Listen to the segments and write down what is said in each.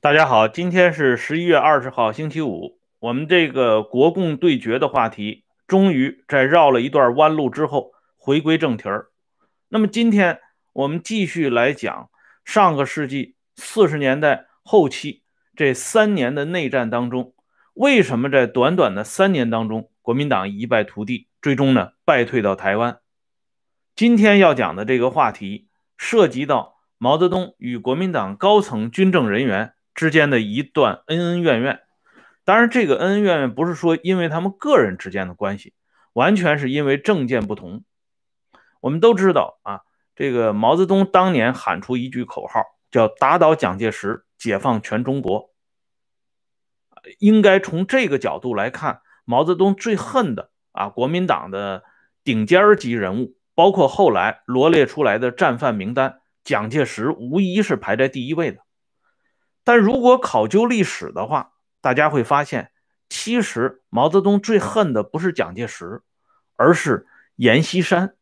大家好，今天是11月20号，星期五。我们这个国共对决的话题，终于在绕了一段弯路之后回归正题儿。那么今天我们继续来讲上个世纪40年代后期这3年的内战当中，为什么在短短的3年当中，国民党一败涂地，最终呢败退到台湾。今天要讲的这个话题涉及到毛泽东与国民党高层军政人员之间的一段恩恩怨怨，当然这个恩恩怨怨不是说因为他们个人之间的关系，完全是因为政见不同。我们都知道啊，这个毛泽东当年喊出一句口号，叫打倒蒋介石，解放全中国。应该从这个角度来看，毛泽东最恨的啊，国民党的顶尖级人物，包括后来罗列出来的战犯名单，蒋介石无疑是排在第一位的。但如果考究历史的话，大家会发现，其实毛泽东最恨的不是蒋介石，而是阎锡山、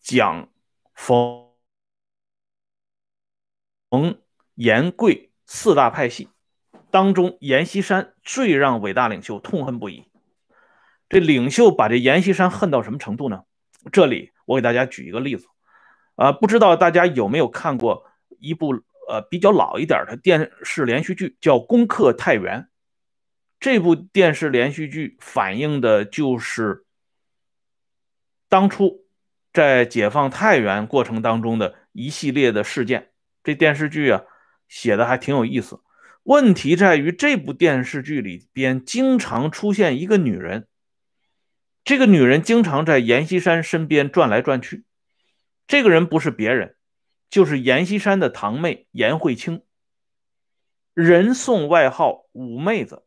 蒋、冯、阎、桂四大派系当中，阎锡山最让伟大领袖痛恨不已。这领袖把这阎锡山恨到什么程度呢？这里我给大家举一个例子，不知道大家有没有看过一部比较老一点的电视连续剧，叫《攻克太原》。这部电视连续剧反映的就是当初在解放太原过程当中的一系列的事件。这电视剧啊写的还挺有意思。问题在于这部电视剧里边经常出现一个女人，这个女人经常在阎锡山身边转来转去。这个人不是别人，就是阎锡山的堂妹阎慧清，人送外号五妹子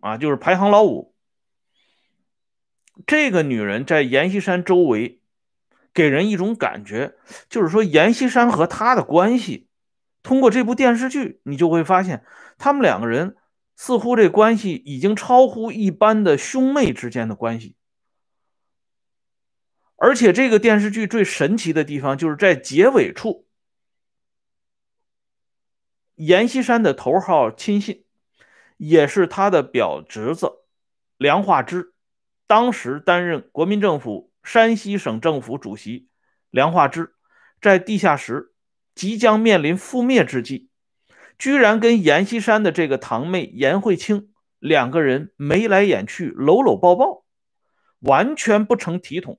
啊，就是排行老五。这个女人在阎锡山周围给人一种感觉，就是说阎锡山和她的关系，通过这部电视剧你就会发现，他们两个人似乎这关系已经超乎一般的兄妹之间的关系。而且这个电视剧最神奇的地方，就是在结尾处，阎锡山的头号亲信，也是他的表侄子梁化之，当时担任国民政府山西省政府主席。梁化之在地下室即将面临覆灭之际，居然跟阎锡山的这个堂妹阎慧清两个人眉来眼去，搂搂抱抱，完全不成体统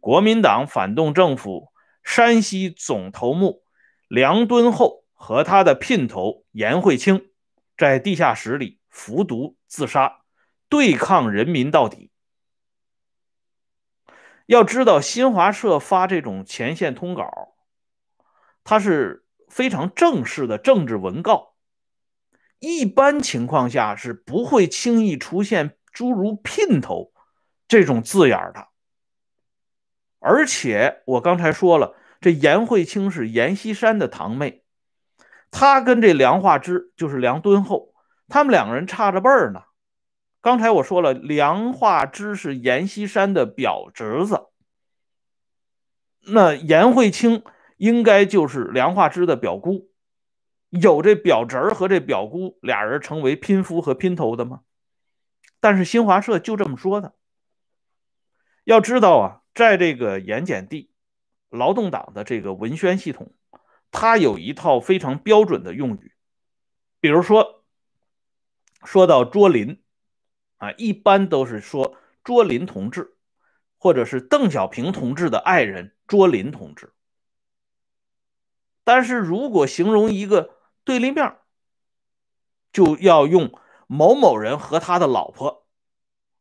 国民党反动政府山西总头目梁敦厚和他的姘头阎慧清在地下室里服毒自杀，对抗人民到底。要知道，新华社发这种前线通稿，它是非常正式的政治文告，一般情况下是不会轻易出现诸如姘头这种字眼的。而且我刚才说了，这阎慧清是阎锡山的堂妹，她跟这梁化之，就是梁敦厚，他们两个人差着辈儿呢。刚才我说了，梁化之是阎锡山的表侄子，那阎慧清应该就是梁化之的表姑，有这表侄和这表姑俩人成为姘夫和姘头的吗？但是新华社就这么说的。要知道啊，在这个盐碱地，劳动党的这个文宣系统，它有一套非常标准的用语。比如说，说到卓林啊，一般都是说卓林同志，或者是邓小平同志的爱人卓林同志。但是如果形容一个对立面，就要用某某人和他的老婆，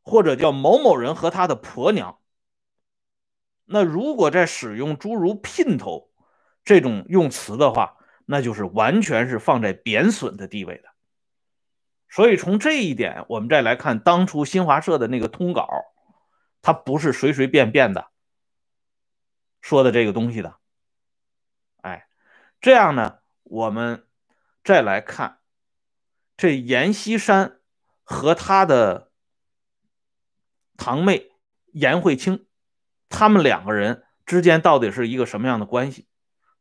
或者叫某某人和他的婆娘。那如果在使用诸如姘头这种用词的话，那就是完全是放在贬损的地位的。所以从这一点，我们再来看当初新华社的那个通稿，它不是随随便便的说的这个东西的。哎，这样呢，我们再来看这阎锡山和他的堂妹阎慧清，他们两个人之间到底是一个什么样的关系？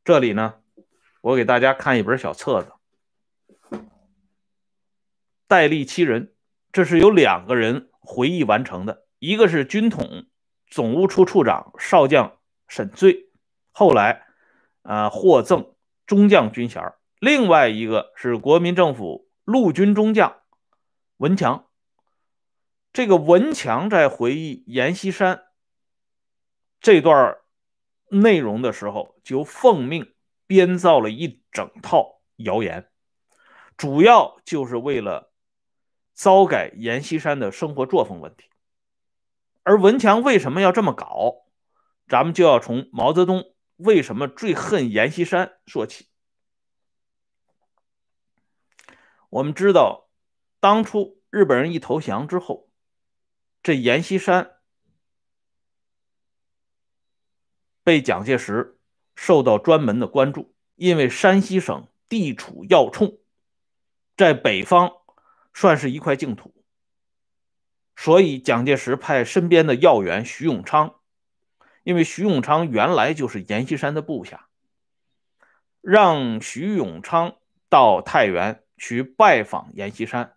这里呢，我给大家看一本小册子，《戴笠七人》，这是由两个人回忆完成的，一个是军统总务处处长少将沈醉，后来获赠中将军衔；另外一个是国民政府陆军中将文强。这个文强在回忆阎锡山这段内容的时候，就奉命编造了一整套谣言，主要就是为了糟改阎锡山的生活作风问题。而文强为什么要这么搞，咱们就要从毛泽东为什么最恨阎锡山说起。我们知道，当初日本人一投降之后，这阎锡山被蒋介石受到专门的关注，因为山西省地处要冲，在北方算是一块净土，所以蒋介石派身边的要员徐永昌，因为徐永昌原来就是阎锡山的部下，让徐永昌到太原去拜访阎锡山，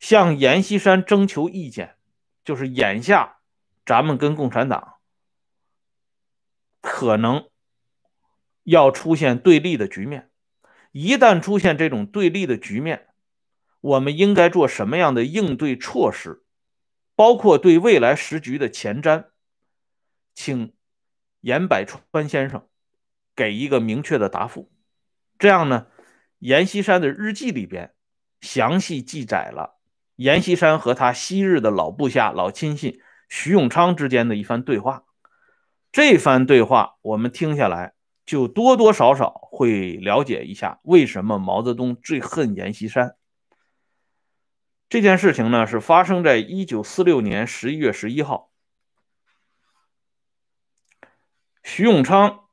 向阎锡山征求意见，就是眼下咱们跟共产党可能要出现对立的局面，一旦出现这种对立的局面，我们应该做什么样的应对措施，包括对未来时局的前瞻，请阎百川先生给一个明确的答复。这样呢，阎锡山的日记里边详细记载了阎锡山和他昔日的老部下、老亲信徐永昌之间的一番对话。这番对话我们听下来，就多多少少会了解一下为什么毛泽东最恨阎锡山。这件事情呢，是发生在1946年11月11号。徐永昌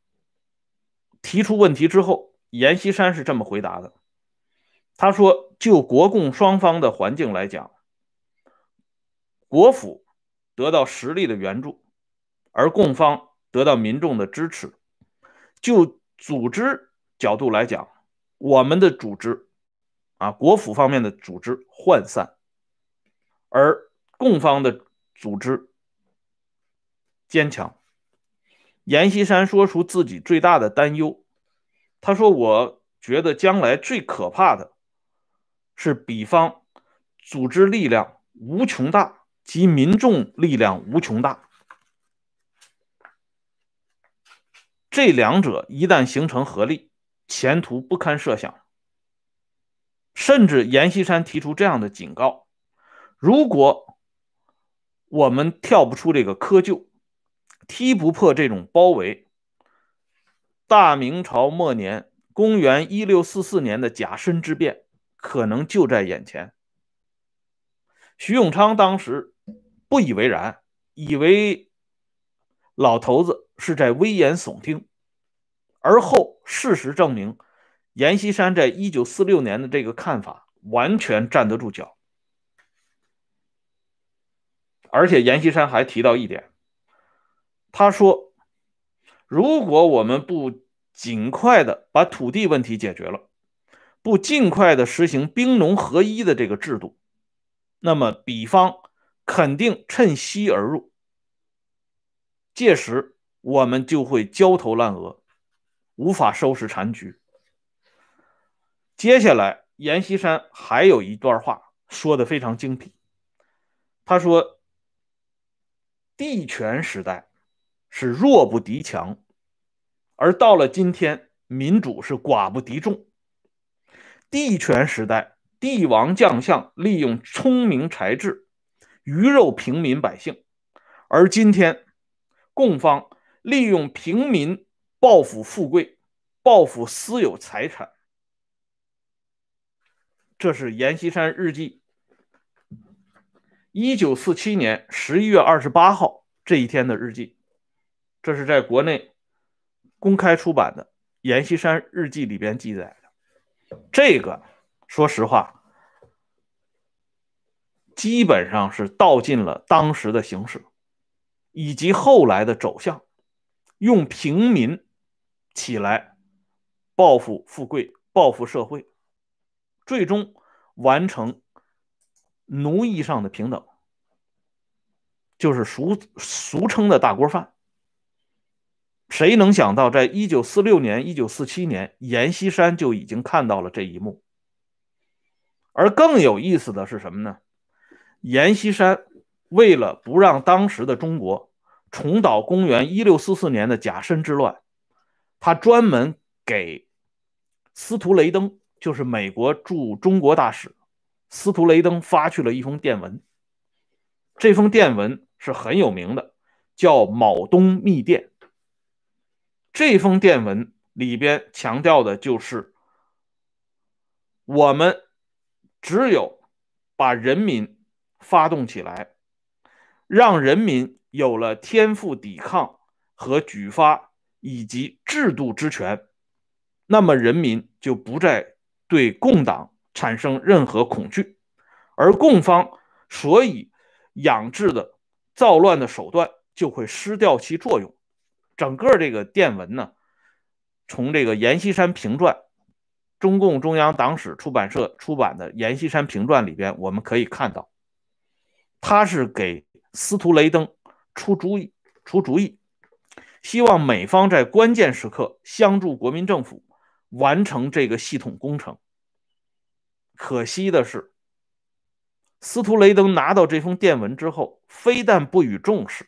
提出问题之后，阎锡山是这么回答的，他说，就国共双方的环境来讲，国府得到实力的援助，而共方得到民众的支持。就组织角度来讲，我们的组织国府方面的组织涣散，而共方的组织坚强。阎锡山说出自己最大的担忧，他说，我觉得将来最可怕的是比方组织力量无穷大及民众力量无穷大，这两者一旦形成合力，前途不堪设想。甚至阎锡山提出这样的警告，如果我们跳不出这个窠臼，踢不破这种包围，大明朝末年，公元1644年的甲申之变可能就在眼前。徐永昌当时不以为然，以为老头子是在危言耸听，而后事实证明，阎锡山在1946年的这个看法完全站得住脚。而且阎锡山还提到一点，他说，如果我们不尽快的把土地问题解决了，不尽快的实行兵农合一的这个制度，那么彼方肯定趁虚而入，届时我们就会焦头烂额，无法收拾残局。接下来阎锡山还有一段话说得非常精辟，他说，地权时代是弱不敌强，而到了今天，民主是寡不敌众。地权时代，帝王将相利用聪明才智，鱼肉平民百姓；而今天，共方利用平民报复富贵，报复私有财产。这是阎锡山日记1947年11月28号这一天的日记，这是在国内公开出版的阎锡山日记里边记载的。这个说实话基本上是道尽了当时的形势以及后来的走向，用平民起来报复富贵，报复社会，最终完成奴役上的平等，就是俗称的大锅饭。谁能想到在1946年1947年阎锡山就已经看到了这一幕。而更有意思的是什么呢？阎锡山为了不让当时的中国重蹈公元1644年的甲申之乱，他专门给司徒雷登，就是美国驻中国大使司徒雷登发去了一封电文。这封电文是很有名的，叫卯冬密电。这封电文里边强调的就是我们只有把人民发动起来，让人民有了天赋抵抗和举发以及制度之权，那么人民就不再对共党产生任何恐惧。而共方所以养制的造乱的手段就会失掉其作用。整个这个电文呢，从这个阎锡山评传，中共中央党史出版社出版的阎锡山评传里边我们可以看到，他是给司徒雷登出主意，希望美方在关键时刻相助国民政府完成这个系统工程。可惜的是，司徒雷登拿到这封电文之后，非但不予重视，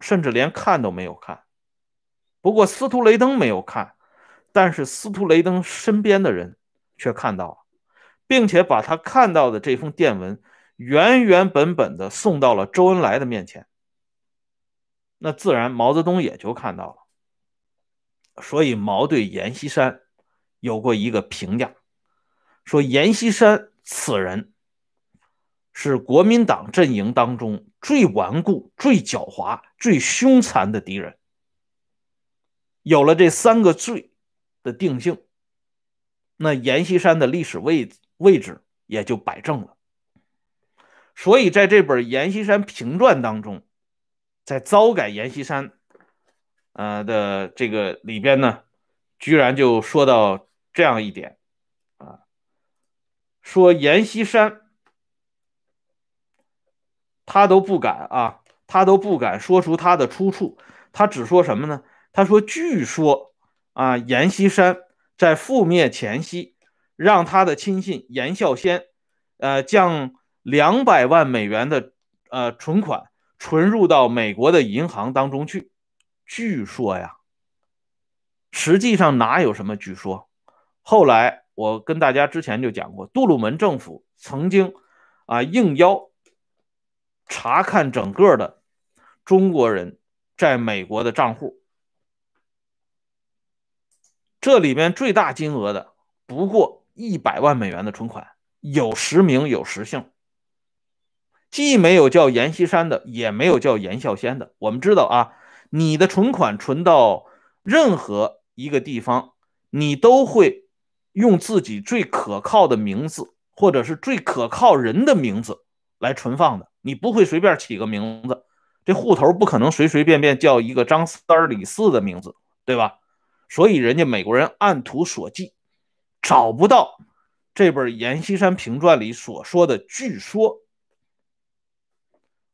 甚至连看都没有看。不过司徒雷登没有看，但是司徒雷登身边的人却看到了，并且把他看到的这封电文原本的送到了周恩来的面前。那自然毛泽东也就看到了。所以毛对阎锡山有过一个评价，说阎锡山此人是国民党阵营当中最顽固、最狡猾、最凶残的敌人。有了这三个罪的定性，那阎锡山的历史位置也就摆正了。所以在这本阎锡山评传当中，在糟改阎锡山的这个里边呢，居然就说到这样一点啊，说阎锡山他都不敢说出他的出处，他只说什么呢？他说据说啊，阎锡山在覆灭前夕让他的亲信阎孝先将200万美元的存款存入到美国的银行当中去。据说呀，实际上哪有什么据说？后来我跟大家之前就讲过，杜鲁门政府曾经应邀查看整个的中国人在美国的账户，这里面最大金额的不过100万美元的存款，有实名有实姓，既没有叫阎锡山的，也没有叫阎孝先的。我们知道啊，你的存款存到任何一个地方，你都会用自己最可靠的名字或者是最可靠人的名字来存放的，你不会随便起个名字，这户头不可能随便叫一个张三李四的名字，对吧？所以人家美国人按图索骥，找不到这本阎锡山评传里所说的据说。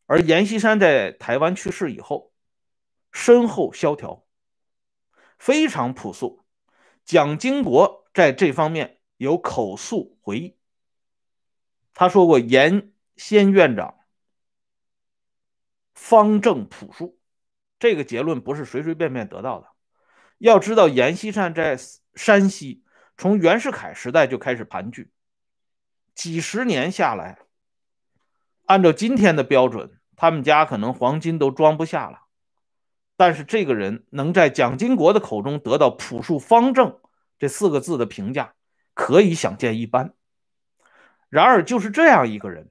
而阎锡山在台湾去世以后，身后萧条，非常朴素。蒋经国在这方面有口述回忆，他说过阎先院长方正朴素，这个结论不是随便得到的。要知道阎锡山在山西从袁世凯时代就开始盘踞，几十年下来，按照今天的标准，他们家可能黄金都装不下了。但是这个人能在蒋经国的口中得到朴树方正这四个字的评价，可以想见一斑。然而就是这样一个人，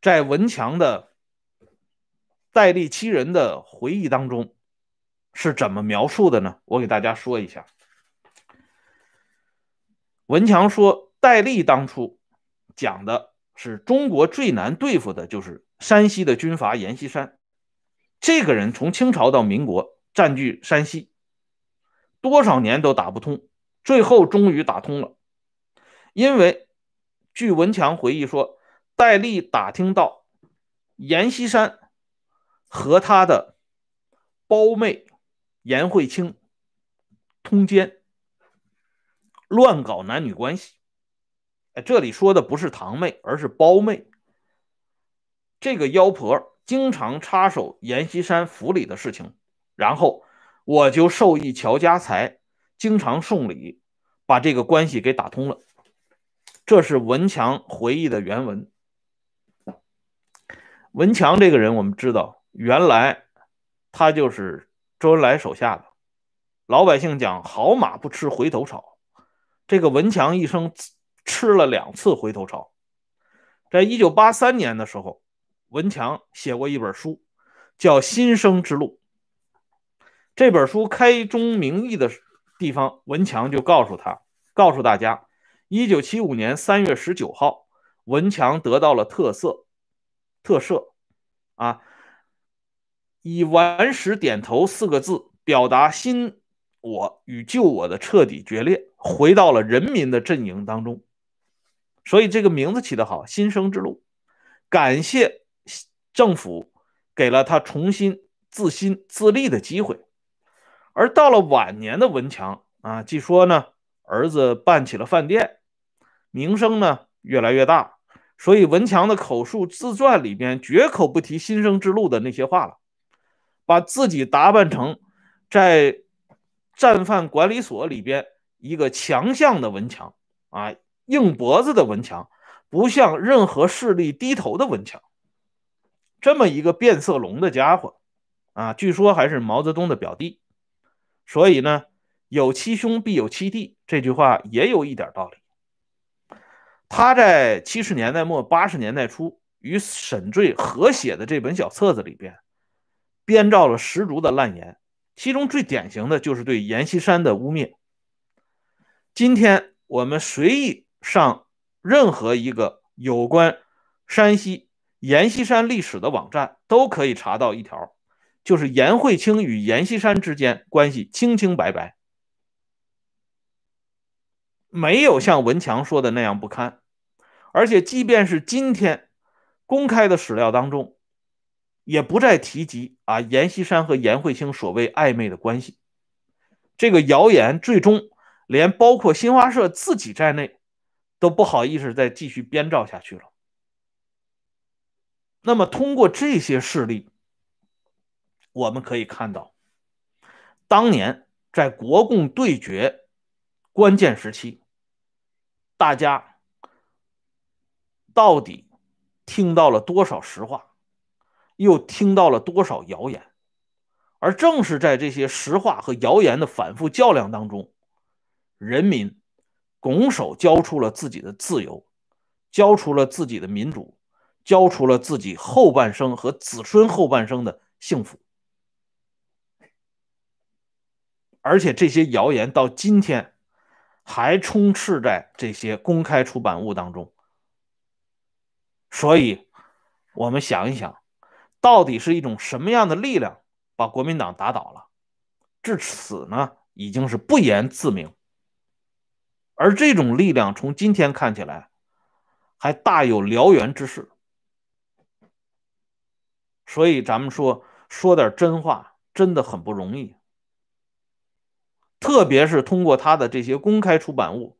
在文强的戴笠七人的回忆当中是怎么描述的呢？我给大家说一下。文强说，戴笠当初讲的是中国最难对付的就是山西的军阀阎锡山。这个人从清朝到民国占据山西，多少年都打不通，最后终于打通了。因为据文强回忆说，戴笠打听到阎锡山和他的胞妹阎慧清通奸，乱搞男女关系。这里说的不是堂妹，而是胞妹。这个妖婆经常插手阎锡山府里的事情，然后我就授意乔家才经常送礼，把这个关系给打通了。这是文强回忆的原文。文强这个人我们知道，原来他就是周恩来手下的，老百姓讲好马不吃回头草，这个文强一生吃了2次回头草。在1983年的时候，文强写过一本书叫《新生之路》，这本书开宗明义的地方，文强就告诉大家，1975年3月19号文强得到了特赦啊，以顽石点头四个字表达新我与旧我的彻底决裂，回到了人民的阵营当中。所以这个名字起得好，新生之路，感谢政府给了他重新自新自立的机会。而到了晚年的文强啊，据说呢儿子办起了饭店，名声呢越来越大，所以文强的口述自传里边绝口不提新生之路的那些话了，把自己打扮成在战犯管理所里边一个强项的文强啊，硬脖子的文强，不向任何势力低头的文强，这么一个变色龙的家伙啊，据说还是毛泽东的表弟。所以呢，有七兄必有七弟这句话也有一点道理。他在70年代末80年代初与沈醉合写的这本小册子里边编造了十足的烂言，其中最典型的就是对阎锡山的污蔑。今天我们随意上任何一个有关山西阎锡山历史的网站，都可以查到一条，就是阎慧清与阎锡山之间关系清清白白，没有像文强说的那样不堪。而且即便是今天公开的史料当中也不再提及啊阎锡山和阎慧清所谓暧昧的关系。这个谣言最终连包括新华社自己在内都不好意思再继续编造下去了。那么通过这些事例我们可以看到，当年在国共对决关键时期，大家到底听到了多少实话，又听到了多少谣言。而正是在这些实话和谣言的反复较量当中，人民拱手交出了自己的自由，交出了自己的民主，交出了自己后半生和子孙后半生的幸福。而且这些谣言到今天还充斥在这些公开出版物当中。所以我们想一想，到底是一种什么样的力量把国民党打倒了？至此呢，已经是不言自明。而这种力量从今天看起来还大有燎原之势。所以咱们说点真话真的很不容易。特别是通过他的这些公开出版物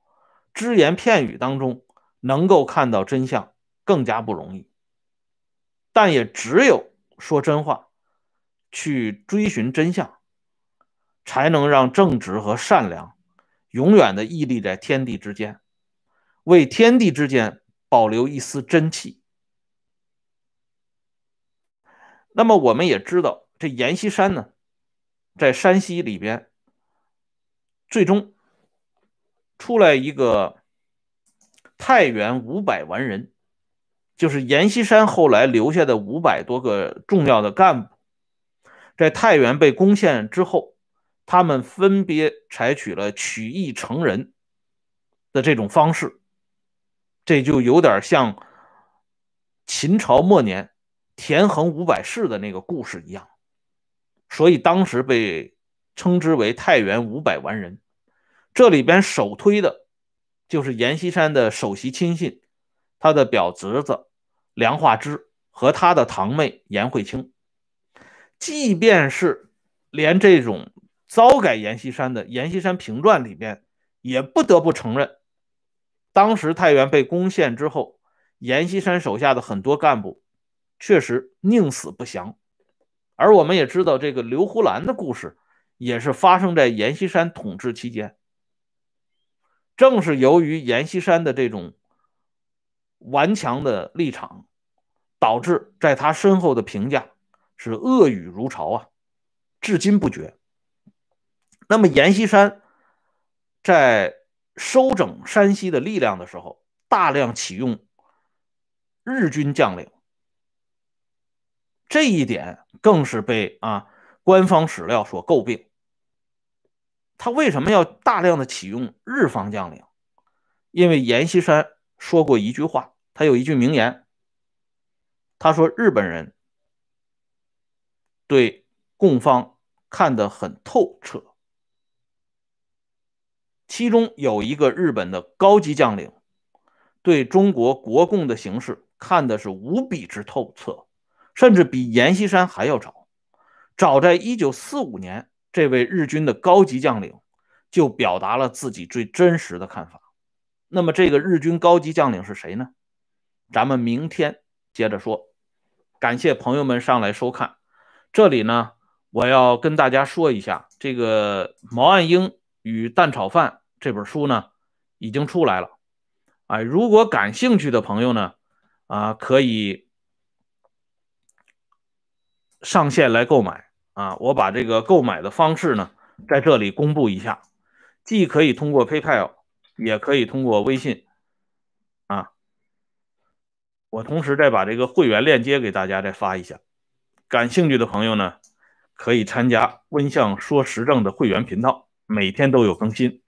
只言片语当中能够看到真相更加不容易。但也只有说真话，去追寻真相，才能让正直和善良永远的屹立在天地之间，为天地之间保留一丝真气。那么我们也知道，这阎锡山呢，在山西里边，最终出来一个太原500万人，就是阎锡山后来留下的500多个重要的干部，在太原被攻陷之后，他们分别采取了曲意成人的这种方式，这就有点像秦朝末年田横500士的那个故事一样，所以当时被称之为太原500万人。这里边首推的就是阎锡山的首席亲信，他的表侄子梁化之和他的堂妹阎惠卿。即便是连这种糟改阎锡山的《阎锡山评传》里面也不得不承认，当时太原被攻陷之后，阎锡山手下的很多干部确实宁死不降。而我们也知道，这个刘胡兰的故事也是发生在阎锡山统治期间。正是由于阎锡山的这种顽强的立场，导致在他身后的评价是恶语如潮啊，至今不绝。那么阎锡山在收整山西的力量的时候，大量启用日军将领，这一点更是被官方史料所诟病。他为什么要大量的启用日方将领？因为阎锡山说过一句话，他有一句名言，他说日本人对共方看得很透彻。其中有一个日本的高级将领对中国国共的形势看的是无比之透彻，甚至比阎锡山还要早。早在1945年，这位日军的高级将领就表达了自己最真实的看法。那么这个日军高级将领是谁呢？咱们明天接着说。感谢朋友们上来收看。这里呢，我要跟大家说一下，这个毛岸英与蛋炒饭这本书呢已经出来了。如果感兴趣的朋友呢，可以上线来购买我把这个购买的方式呢在这里公布一下，既可以通过 PayPal， 也可以通过微信我同时再把这个会员链接给大家再发一下。感兴趣的朋友呢，可以参加温相说时政的会员频道，每天都有更新。